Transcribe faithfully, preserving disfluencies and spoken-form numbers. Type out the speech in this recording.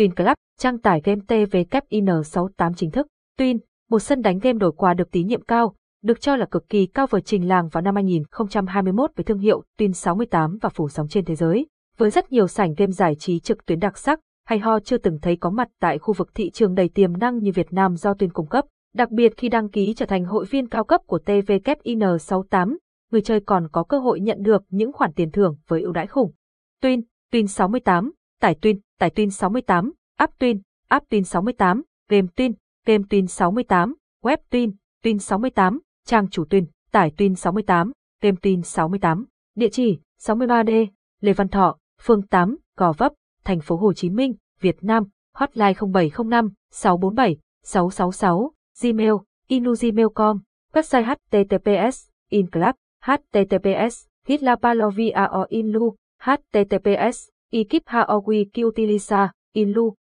Twin Club, trang tải game T W I N sáu tám chính thức. Twin, một sân đánh game đổi quà được tín nhiệm cao, được cho là cực kỳ cao vời trình làng vào năm hai nghìn không trăm hai mươi mốt với thương hiệu Twin sáu tám và phủ sóng trên thế giới. Với rất nhiều sảnh game giải trí trực tuyến đặc sắc, hay ho chưa từng thấy có mặt tại khu vực thị trường đầy tiềm năng như Việt Nam do Twin cung cấp. Đặc biệt khi đăng ký trở thành hội viên cao cấp của T W I N sáu tám, người chơi còn có cơ hội nhận được những khoản tiền thưởng với ưu đãi khủng. Twin, Twin sáu tám, tải Twin, tải Twin sáu tám, app Twin, app Twin sáu tám, game Twin, game Twin sáu tám, web Twin, Twin sáu tám, trang chủ Twin, tải Twin sáu tám, game Twin sáu tám, địa chỉ sáu mươi ba D, Lê Văn Thọ, phường tám, Gò Vấp, thành phố Hồ Chí Minh, Việt Nam, hotline không bảy không năm sáu bốn bảy sáu sáu sáu, Gmail, inu gmail chấm com, website https, inclub, https, hitlapalovia or inlu, https, ikiphaowikiutilisa, inlu,